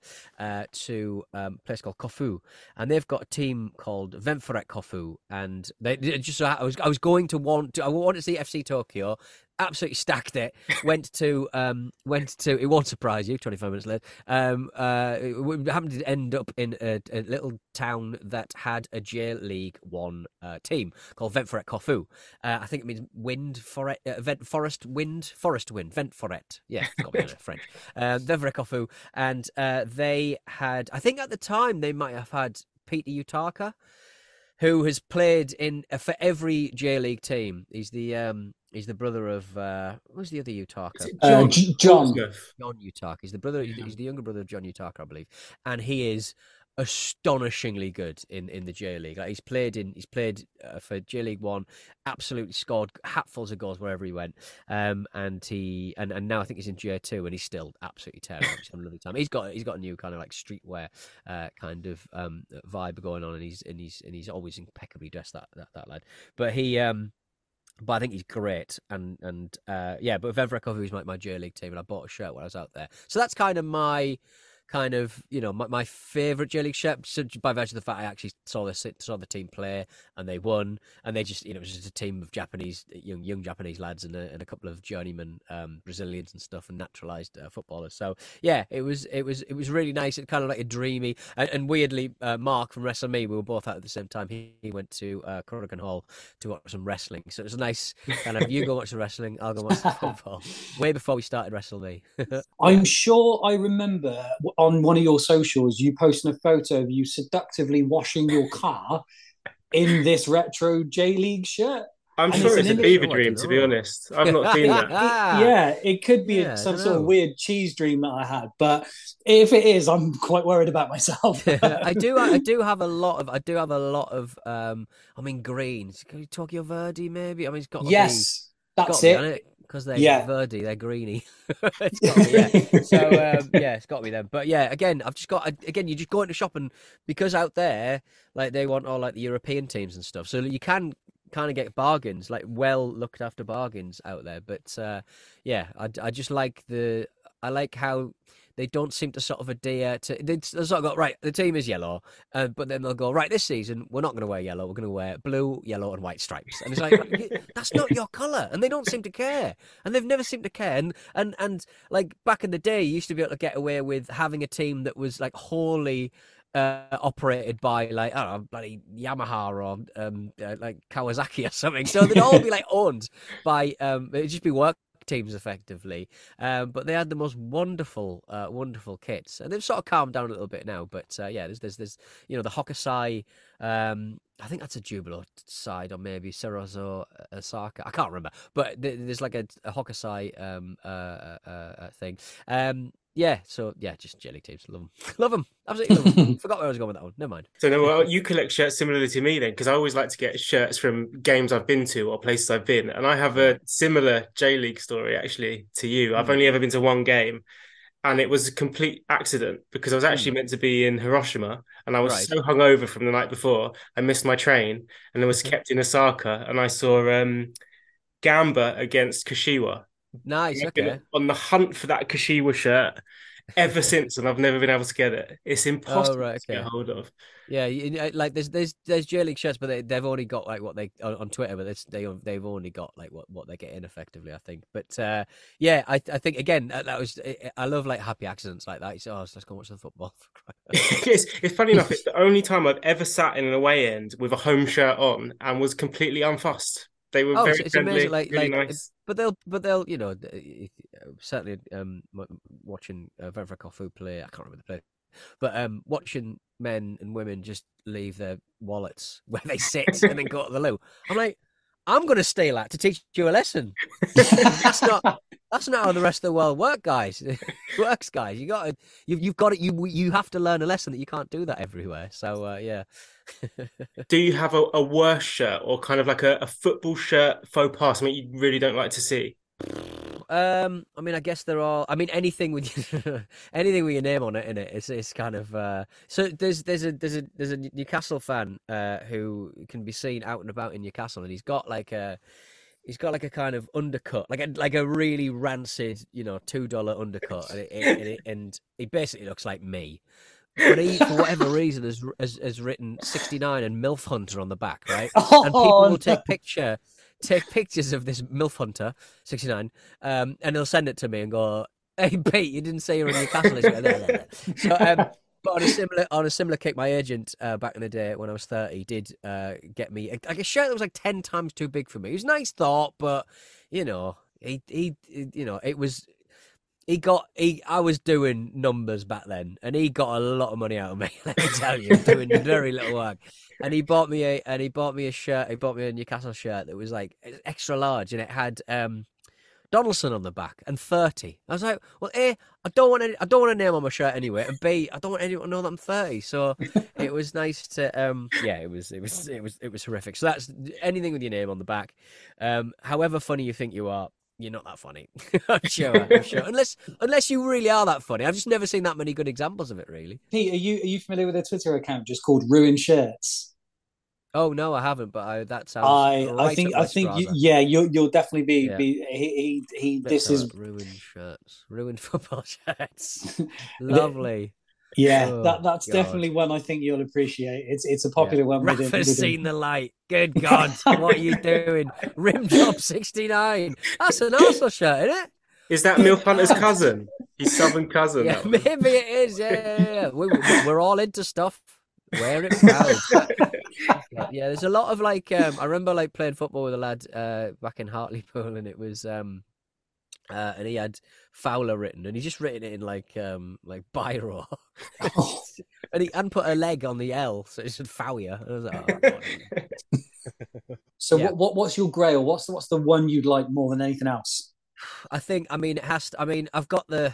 to a place called Kofu, and they've got a team called Ventforet Kofu, and they just I was going to I wanted to see FC Tokyo. Absolutely stacked it. Went to. It won't surprise you. 25 minutes later, we happened to end up in a little town that had a J-League One team called Ventforet Kofu. I think it means wind forest, forest wind, Ventforet. Yeah, got me in French. Ventforet Kofu, and they had. I think at the time they might have had Pete Donaldson, who has played for every J-League team. He's the brother of who's the other Utaka? John Utaka. He's the brother. Yeah. He's the younger brother of John Utaka, I believe, and he is astonishingly good in the J League. Like he's played for J League One. Absolutely scored hatfuls of goals wherever he went. And now I think he's in J2, and he's still absolutely terrible. He's having a lovely time. He's got a new kind of like streetwear kind of vibe going on, and he's always impeccably dressed. That lad, but he. But I think he's great, but Ventforet Kofu is my J League team, and I bought a shirt when I was out there. So that's kind of my favourite J League shirt, so by virtue of the fact I actually saw the team play and they won, and they just, you know, it was just a team of Japanese young Japanese lads and a couple of journeyman Brazilians and stuff and naturalised footballers. So yeah, it was really nice. It kind of like a dreamy and weirdly, Mark from Wrestle Me, we were both out at the same time. He went to Corrigan Hall to watch some wrestling, so it was a nice kind of you go watch the wrestling, I'll go watch the football. Way before we started Wrestle Me. Yeah. I'm sure I remember. On one of your socials, you posted a photo of you seductively washing your car in this retro J-League shirt. I'm sure it's a fever dream, to be honest. I've not seen that. It could be some sort of weird cheese dream that I had, but if it is, I'm quite worried about myself. I do have a lot of. I mean, greens. Can you talk your Verdi? Maybe. I mean, it's got. Yes, that's it. Because they're Verdi, they're greeny. It's got me, yeah. So it's got me then. But yeah, again, I've just got you just go into shop, and because out there, like they want all like the European teams and stuff, so you can kind of get bargains, like well looked after bargains out there. But I just like I like how they don't seem to sort of adhere to. They've sort of got right. The team is yellow, but then they'll go right. This season, we're not going to wear yellow. We're going to wear blue, yellow, and white stripes. And it's like that's not your colour. And they don't seem to care. And they've never seemed to care. And like back in the day, you used to be able to get away with having a team that was like wholly operated by like I don't know, bloody Yamaha or like Kawasaki or something. So they'd all be like owned by. It'd just be work teams effectively, but they had the most wonderful kits, and they've sort of calmed down a little bit now. But there's you know the Hokusai, I think that's a Jubilo side or maybe Sarazo Osaka, I can't remember. But there's like a Hokusai thing. Just J League teams, love them, absolutely love them. Forgot where I was going with that one. Never mind. So, well, you collect shirts similarly to me then, because I always like to get shirts from games I've been to or places I've been, and I have a similar J League story actually to you. I've only ever been to one game, and it was a complete accident because I was actually meant to be in Hiroshima, and I was so hungover from the night before, I missed my train, and I was kept in Osaka, and I saw Gamba against Kashiwa. Nice, okay. On the hunt for that Kashiwa shirt, ever since, and I've never been able to get it. It's impossible to get hold of. Yeah, like there's J-League shirts, but they've only got like what they on Twitter, but they've only got like what they're getting effectively, I think. But yeah, I think again that was I love like happy accidents like that. You say, oh, let's go watch the football. It's funny enough. It's the only time I've ever sat in an away end with a home shirt on and was completely unfussed. They were very friendly, amazing, really nice. But they'll, you know, certainly watching Ventforet Kofu play. I can't remember the play, but watching men and women just leave their wallets where they sit and then go to the loo. I'm like, I'm going to steal that to teach you a lesson. That's not how the rest of the world works, guys. You have to learn a lesson that you can't do that everywhere. So yeah. Do you have a worse shirt or kind of like a football shirt faux pas, something you really don't like to see? I mean, I guess there are. I mean, anything with your name on it, in it, it's kind of. So there's a Newcastle fan who can be seen out and about in Newcastle, and he's got like a kind of undercut, like a really rancid, you know, $2 undercut, and he basically looks like me. But he, for whatever reason, has written 69 and MILF Hunter on the back, right? And people will take pictures of this MILF Hunter 69, and they'll send it to me and go, "Hey, Pete, you didn't say you were in Newcastle." So, but on a similar kick, my agent back in the day when I was 30 did get me a shirt that was like 10 times too big for me. It was a nice thought, but you know, it was. I was doing numbers back then, and he got a lot of money out of me. Let me tell you, doing very little work. And he bought me a Newcastle shirt that was like extra large, and it had Donaldson on the back and 30. I was like, well, A, I don't want a name on my shirt anyway, and B, I don't want anyone to know that I'm 30. So it was nice to, it was horrific. So that's anything with your name on the back, however funny you think you are. You're not that funny. I'm sure. Unless you really are that funny. I've just never seen that many good examples of it, really. Pete, are you familiar with a Twitter account just called Ruin Shirts? Oh no, I haven't. But that sounds. You'll definitely be. Yeah. Ruin Shirts, ruined football shirts. Lovely. Yeah, that's God. Definitely one I think you'll appreciate. It's a popular one. Rafa's seen the light. Good God, what are you doing? Rim Job 69. That's an Arsenal shirt, isn't it? Is that Milf Hunter's cousin? His southern cousin. Yeah, maybe it is. Yeah. We're all into stuff. Wear it proud. Yeah, there's a lot of like. I remember like playing football with a lad back in Hartlepool, and it was. And he had Fowler written, and he just written it in like biro, and put a leg on the L, so it said Fowler. And I was like, oh, God. So yeah. What's your grail? What's the one you'd like more than anything else? I think. I mean, it has. To, I mean, I've got the.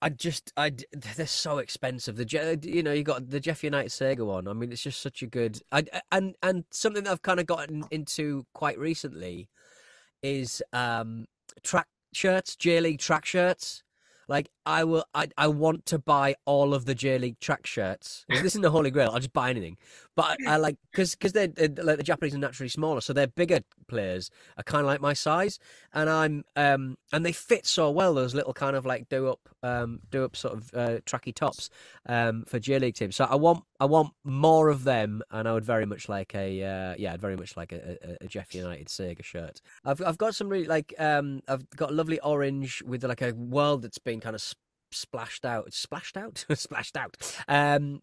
They're so expensive. You know, you got the Jeff United Sega one. I mean, it's just such a good. And something that I've kind of gotten into quite recently is track shirts, J-League track shirts. Like I want to buy all of the J-League track shirts. This isn't the Holy Grail. I'll just buy anything. But I like because they're like the Japanese are naturally smaller, so their bigger players are kind of like my size, and I'm and they fit so well, those little kind of like do up sort of tracky tops for J-League teams. So I want more of them, and I would very much like a Jeff United Sega shirt. I've got some really like I've got a lovely orange with like a world that's been kind of splashed out and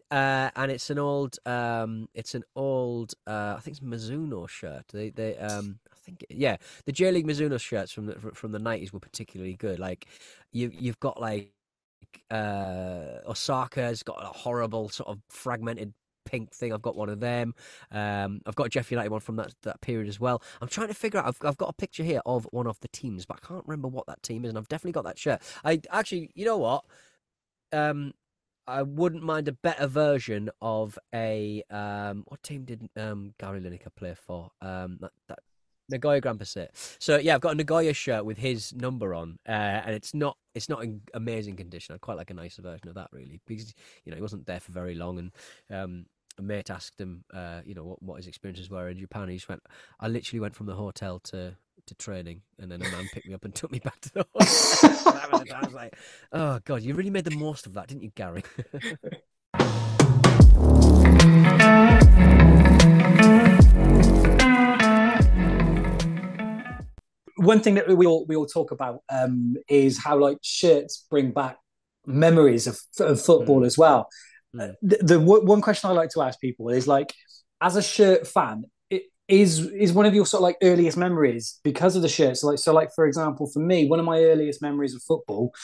it's an old I think it's Mizuno shirt. I think the J-League Mizuno shirts from the 90s were particularly good. Like you've got like Osaka's got a horrible sort of fragmented pink thing. I've got one of them. I've got a Jeff United one from that period as well. I'm trying to figure out. I've got a picture here of one of the teams, but I can't remember what that team is. And I've definitely got that shirt. I actually, you know what? I wouldn't mind a better version of a what team did Gary Lineker play for? That Nagoya Grandpa set. So yeah, I've got a Nagoya shirt with his number on, and it's not in amazing condition. I'd quite like a nicer version of that, really, because you know he wasn't there for very long, and a mate asked him, you know, what his experiences were in Japan. He just went, I literally went from the hotel to training, and then a man picked me up and took me back to the hotel. I was like, oh God, you really made the most of that, didn't you, Gary? One thing that we all talk about is how like shirts bring back memories of football as well. The one question I like to ask people is, like, as a shirt fan, is one of your sort of like earliest memories because of the shirts? So, for example, for me, one of my earliest memories of football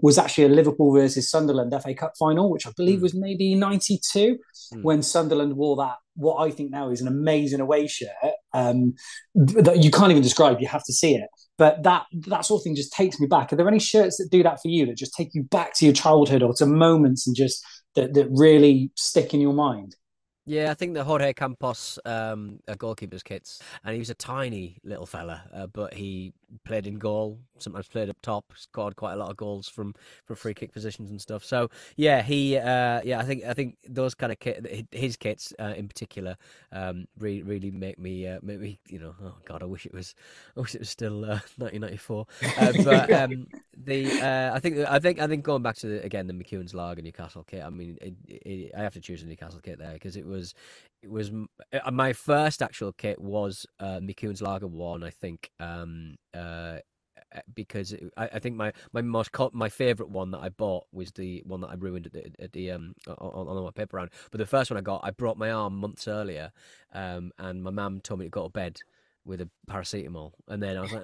was actually a Liverpool versus Sunderland FA Cup final, which I believe was maybe 92, when Sunderland wore that, what I think now is an amazing away shirt that you can't even describe. You have to see it. But that sort of thing just takes me back. Are there any shirts that do that for you, that just take you back to your childhood or to moments and just that really stick in your mind? Yeah, I think the Jorge Campos goalkeeper's kits, and he was a tiny little fella, but he played in goal, sometimes played up top, scored quite a lot of goals from free kick positions and stuff. So yeah, he I think those kind of his kits in particular really make me you know, oh God, I wish it was still 1994. But I think going back to the McEwan's Lager Newcastle kit. I mean, I have to choose a Newcastle kit there because it was my first actual kit was McEwan's Lager 1, I think, because I think my favorite one that I bought was the one that I ruined at the on my paper round. But the first one I got, I broke my arm months earlier, and my mum told me to go to bed with a paracetamol, and then I was like,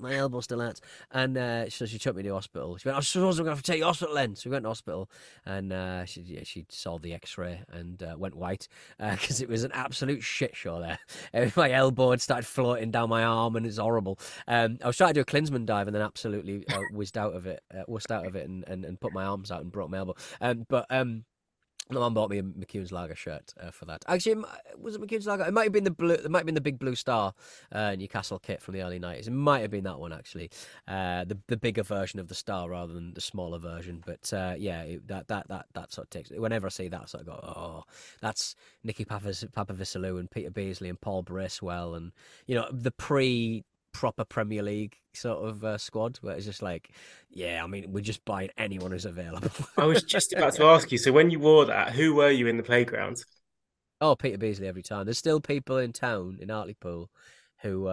my elbow still hurts, and so she took me to hospital. She went, I suppose I'm gonna have to take you to hospital then. So we went to hospital, and she saw the X-ray and went white because it was an absolute shit show there. My elbow had started floating down my arm, and it's horrible. I was trying to do a Klinsmann dive, and then absolutely wussed out of it, and put my arms out and broke my elbow. My mum bought me a McEwan's Lager shirt for that. Actually, was it McEwan's Lager? It might have been the blue. It might have been the big blue star Newcastle kit from the early '90s. It might have been that one actually, the bigger version of the star rather than the smaller version. But that sort of takes. Whenever I see that, I sort of go, oh, that's Nicky Papavissalou and Peter Beasley and Paul Bracewell, and you know, the proper Premier League sort of squad, where it's just like, yeah, I mean, we're just buying anyone who's available. I was just about to ask you, so when you wore that, who were you in the playground? Oh, Peter Beasley every time. There's still people in town, in Hartlepool, who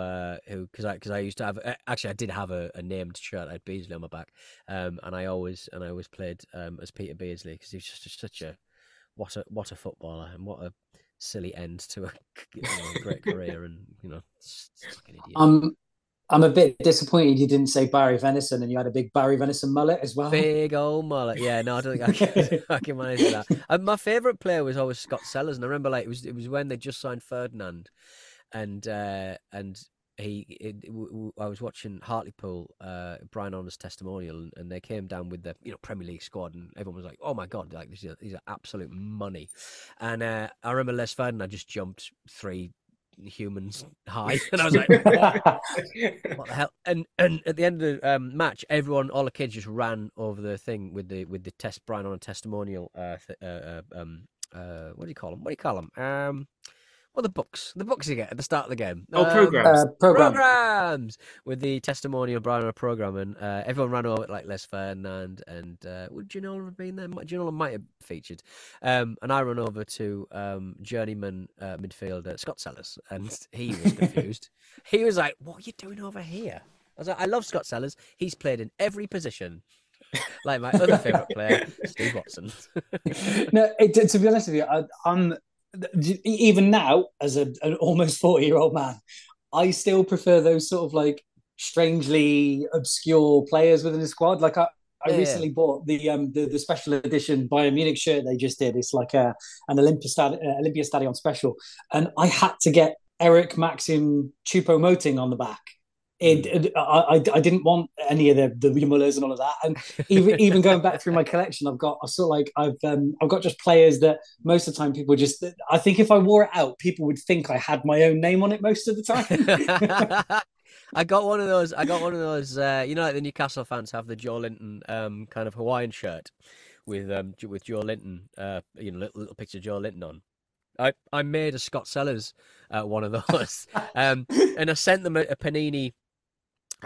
because I used to have, actually I did have a named shirt. I had Beasley on my back, and I always played as Peter Beasley, because he's just such a, what a footballer, and what a silly end to a great career, and you know, fucking idiot. I'm a bit disappointed you didn't say Barry Venison, and you had a big Barry Venison mullet as well. Big old mullet. Yeah, no, I don't think I can manage that. And my favourite player was always Scott Sellers, and I remember like it was when they just signed Ferdinand, and I was watching Hartlepool, Brian Horner's testimonial, and they came down with the, you know, Premier League squad, and everyone was like, oh my God, like these are absolute money. And I remember Les Ferdinand just jumped 3 humans high, and I was like, what the hell? And at the end of the match, all the kids just ran over the thing with the test Brian on a testimonial what do you call them well, the books you get at the start of the game. Programs with the testimonial Brian on a program, and everyone ran over it like Les Ferdinand, and would Ginola have been there? Ginola might have featured, and I ran over to journeyman midfielder Scott Sellers, and he was confused. He was like, "What are you doing over here?" I was like, "I love Scott Sellers. He's played in every position." Like my other favourite player, Steve Watson. No, to be honest with you, I'm. Even now, as an almost 40-year-old man, I still prefer those sort of like strangely obscure players within the squad. Like I recently bought the special edition Bayern Munich shirt they just did. It's like an Olympiastadion special, and I had to get Eric Maxim Choupo-Moting on the back. I didn't want any of the Mullers and all of that. And even going back through my collection, I've got just players that most of the time people just, I think if I wore it out, people would think I had my own name on it most of the time. I got one of those. You know, like the Newcastle fans have the Joe Linton kind of Hawaiian shirt, with Joe Linton, you know, little picture of Joe Linton on. I made a Scott Sellers one of those, and I sent them a Panini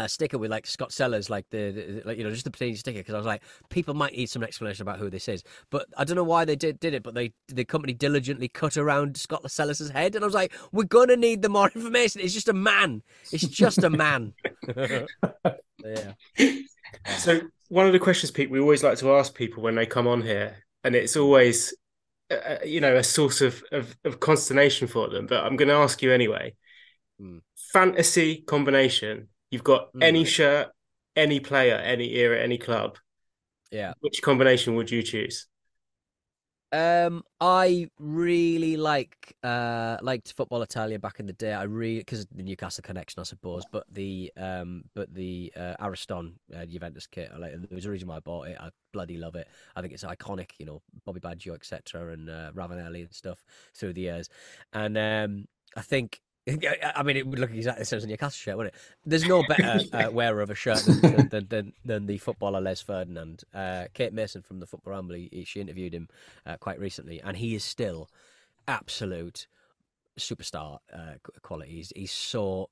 sticker with like Scott Sellers, like the like, you know, just the Panini sticker, because I was like, people might need some explanation about who this is. But I don't know why they did it, but the company diligently cut around Scott Sellers's head, and I was like, we're gonna need the more information. It's just a man. It's just a man. Yeah. So one of the questions, Pete, we always like to ask people when they come on here, and it's always you know, a source of consternation for them, but I'm going to ask you anyway. Fantasy combination. You've got any shirt, any player, any era, any club. Yeah. Which combination would you choose? I really liked Football Italia back in the day. I really, because of the Newcastle connection, I suppose. But the Ariston Juventus kit, like, there was a reason why I bought it. I bloody love it. I think it's iconic. You know, Bobby Baggio, etc., and Ravanelli and stuff through the years. And I think, I mean, it would look exactly the same as a Newcastle shirt, wouldn't it? There's no better wearer of a shirt than the footballer Les Ferdinand. Kate Mason from The Football Ramble, she interviewed him quite recently, and he is still absolute superstar quality. He's so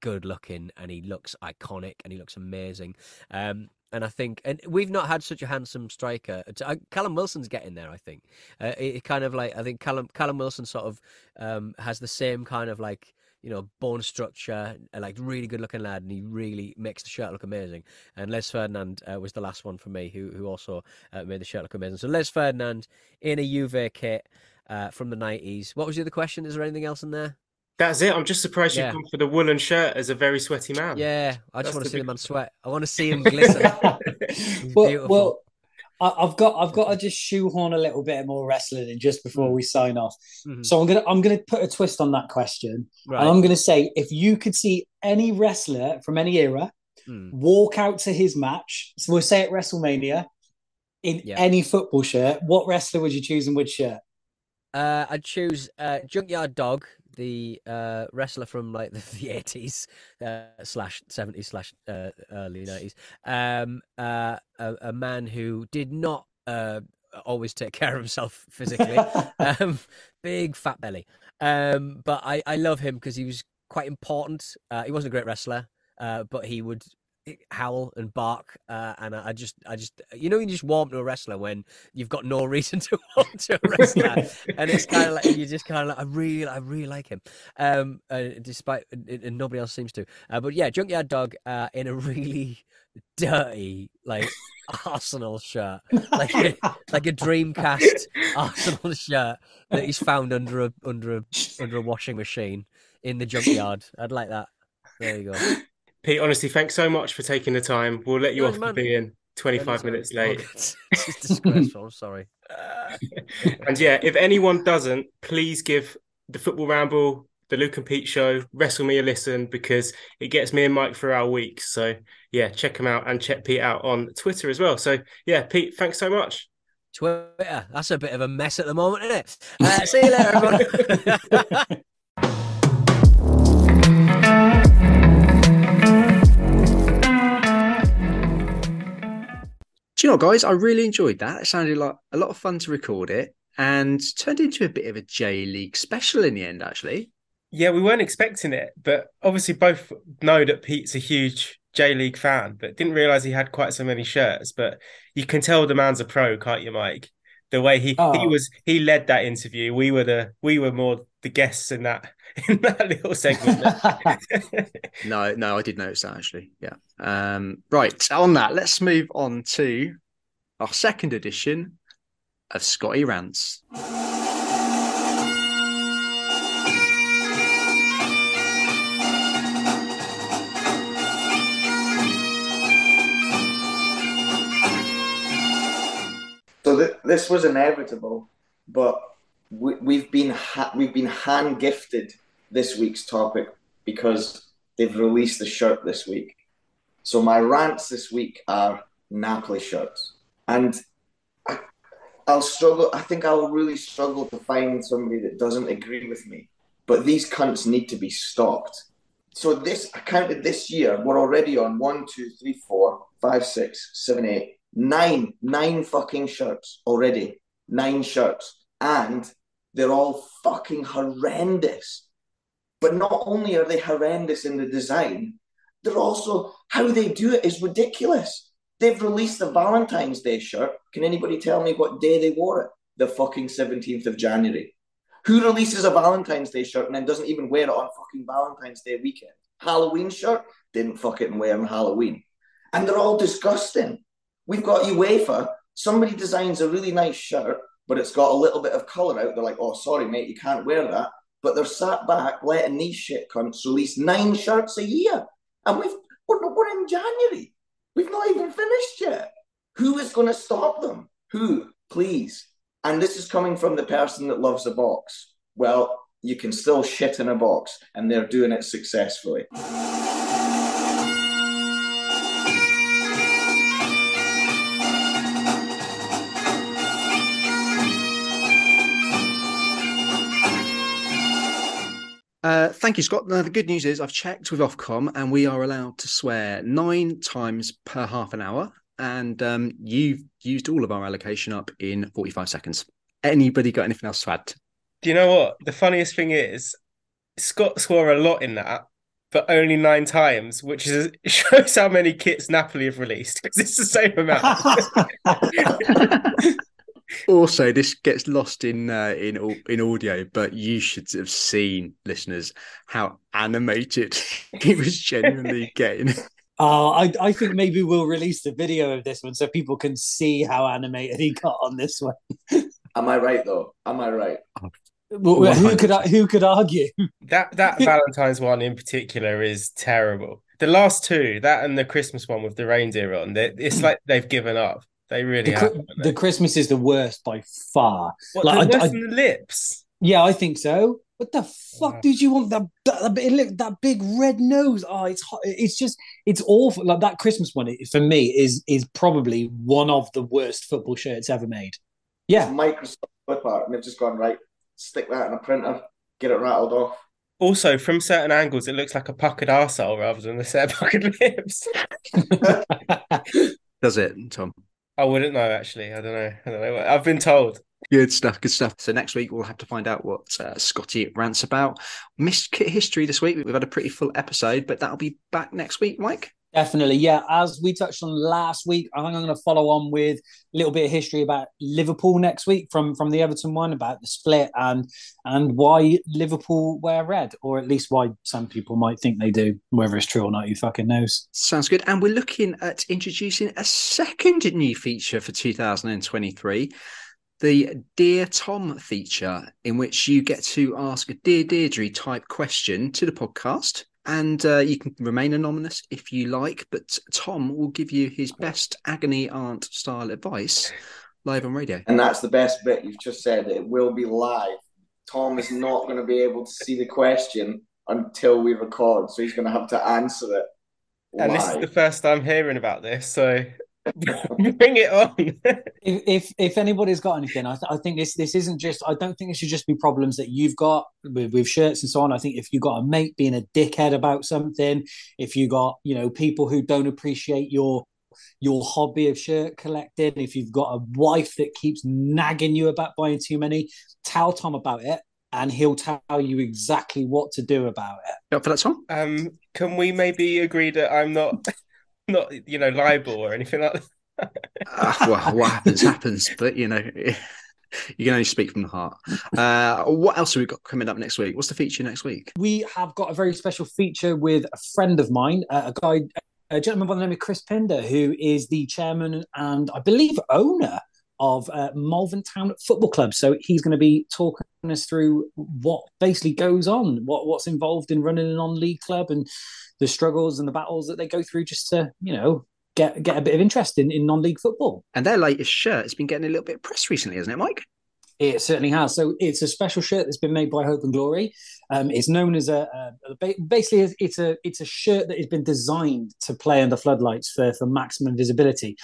good looking, and he looks iconic, and he looks amazing. And I think, and we've not had such a handsome striker. Callum Wilson's getting there, I think. It kind of like, I think Callum Wilson sort of has the same kind of like, you know, bone structure, like really good looking lad, and he really makes the shirt look amazing. And Les Ferdinand was the last one for me who also made the shirt look amazing. So Les Ferdinand in a Juve kit from the 90s. What was the other question? Is there anything else in there? That's it. I'm just surprised you've gone for the woolen shirt as a very sweaty man. Yeah, I just want to see the man sweat. I want to see him glisten. Well, I've got to just shoehorn a little bit more wrestling in just before we sign off. Mm-hmm. So I'm gonna put a twist on that question, and I'm gonna say, if you could see any wrestler from any era walk out to his match, so we'll say at WrestleMania, in any football shirt, what wrestler would you choose and which shirt? I'd choose Junkyard Dog, the wrestler from like the 80s slash 70s slash early 90s, a man who did not always take care of himself physically, big fat belly, but I love him because he was quite important. He wasn't a great wrestler, but he would howl and bark, and I just you know, you just warm to a wrestler when you've got no reason to warm to a wrestler, and it's kind of like you just kind of like, I really like him, despite, and nobody else seems to, but yeah, Junkyard Dog in a really dirty like Arsenal shirt, like a Dreamcast Arsenal shirt that he's found under a washing machine in the junkyard. I'd like that. There you go. Pete, honestly, thanks so much for taking the time. We'll let you off for being 25 minutes late. This is disgraceful. I'm sorry. And yeah, if anyone doesn't, please give the Football Ramble, the Luke and Pete Show, Wrestle Me a listen, because it gets me and Mike through our week. So yeah, check him out and check Pete out on Twitter as well. So yeah, Pete, thanks so much. Twitter, that's a bit of a mess at the moment, isn't it? See you later, everyone. Do you know, guys, I really enjoyed that. It sounded like a lot of fun to record it, and turned into a bit of a J-League special in the end, actually. Yeah, we weren't expecting it, but obviously both know that Pete's a huge J-League fan, but didn't realise he had quite so many shirts. But you can tell the man's a pro, can't you, Mike? The way he led that interview. We were more the guests in that little segment. No, I did notice that, actually. Yeah. Right, on that, let's move on to our second edition of Scotty Rants. So this was inevitable, but we've been hand gifted this week's topic because they've released the shirt this week. So my rants this week are Napoli shirts, and I'll struggle. I think I'll really struggle to find somebody that doesn't agree with me. But these cunts need to be stopped. So I counted this year. We're already on 1, 2, 3, 4, 5, 6, 7, 8, Nine fucking shirts already. 9 shirts. And they're all fucking horrendous. But not only are they horrendous in the design, they're also, how they do it is ridiculous. They've released the Valentine's Day shirt. Can anybody tell me what day they wore it? The fucking 17th of January. Who releases a Valentine's Day shirt and then doesn't even wear it on fucking Valentine's Day weekend? Halloween shirt? Didn't fucking wear on Halloween. And they're all disgusting. We've got UEFA. Somebody designs a really nice shirt, but it's got a little bit of colour out. They're like, oh, sorry, mate, you can't wear that. But they're sat back letting these shit cunts release 9 shirts a year. And we're in January. We've not even finished yet. Who is going to stop them? Who? Please. And this is coming from the person that loves a box. Well, you can still shit in a box, and they're doing it successfully. Thank you, Scott. Now, the good news is I've checked with Ofcom and we are allowed to swear 9 times per half an hour. And you've used all of our allocation up in 45 seconds. Anybody got anything else to add? Do you know what? The funniest thing is Scott swore a lot in that, but only 9 times, which is, shows how many kits Napoli have released, because it's the same amount. Also, this gets lost in audio, but you should have seen, listeners, how animated he was genuinely getting. Oh, I think maybe we'll release the video of this one so people can see how animated he got on this one. Am I right, though? Am I right? Well, who could argue? That Valentine's one in particular is terrible. The last two, that and the Christmas one with the reindeer on, it's like they've given up. They really have. The Christmas is the worst by far. What, like, the worst than the lips? Yeah, I think so. What the fuck did you want? That big red nose. Oh, it's hot. It's just, it's awful. Like, that Christmas one, for me, is probably one of the worst football shirts ever made. Yeah. It's Microsoft flip art, and they've just gone, right, stick that in a printer, get it rattled off. Also, from certain angles, it looks like a puckered arsehole rather than a set of puckered lips. Does it, Tom? I wouldn't know, actually. I don't know. I've been told. Good stuff. So next week, we'll have to find out what Scotty rants about. Missed kit history this week. We've had a pretty full episode, but that'll be back next week, Mike. Definitely, yeah. As we touched on last week, I think I'm going to follow on with a little bit of history about Liverpool next week from the Everton one, about the split and why Liverpool wear red, or at least why some people might think they do. Whether it's true or not, you fucking knows. Sounds good. And we're looking at introducing a second new feature for 2023, the Dear Tom feature, in which you get to ask a Dear Deirdre type question to the podcast. And you can remain anonymous if you like, but Tom will give you his best agony aunt style advice live on radio. And that's the best bit you've just said. It will be live. Tom is not going to be able to see the question until we record, so he's going to have to answer it live. And this is the first time hearing about this, so bring it on. If anybody's got anything, I think this isn't just, I don't think it should just be problems that you've got with shirts and so on. I think if you got a mate being a dickhead about something, if you got, you know, people who don't appreciate your hobby of shirt collecting, if you've got a wife that keeps nagging you about buying too many, tell Tom about it and he'll tell you exactly what to do about it. Up for that, Tom? Can we maybe agree that I'm not, you know, libel or anything like that? Well, what happens, but, you know, you can only speak from the heart. What else have we got coming up next week? What's the feature next week? We have got a very special feature with a friend of mine, a gentleman by the name of Chris Pinder, who is the chairman and, I believe, owner of Malvern Town Football Club. So he's going to be talking us through what basically goes on, what's involved in running a non-league club and the struggles and the battles that they go through just to, you know, get a bit of interest in non-league football. And their latest shirt has been getting a little bit of press recently, hasn't it, Mike? It certainly has. So it's a special shirt that's been made by Hope and Glory. It's known as basically it's a shirt that has been designed to play under floodlights for maximum visibility.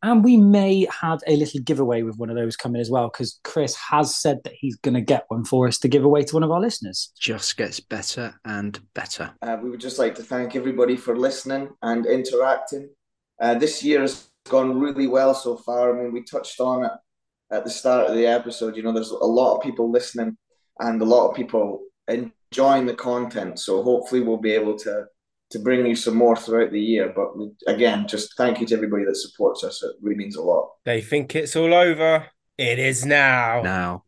And we may have a little giveaway with one of those coming as well, because Chris has said that he's going to get one for us to give away to one of our listeners. Just gets better and better. We would just like to thank everybody for listening and interacting. This year has gone really well so far. I mean, we touched on it at the start of the episode. You know, there's a lot of people listening and a lot of people enjoying the content. So hopefully we'll be able to bring you some more throughout the year. But we, again, just thank you to everybody that supports us. It really means a lot. They think it's all over. It is now.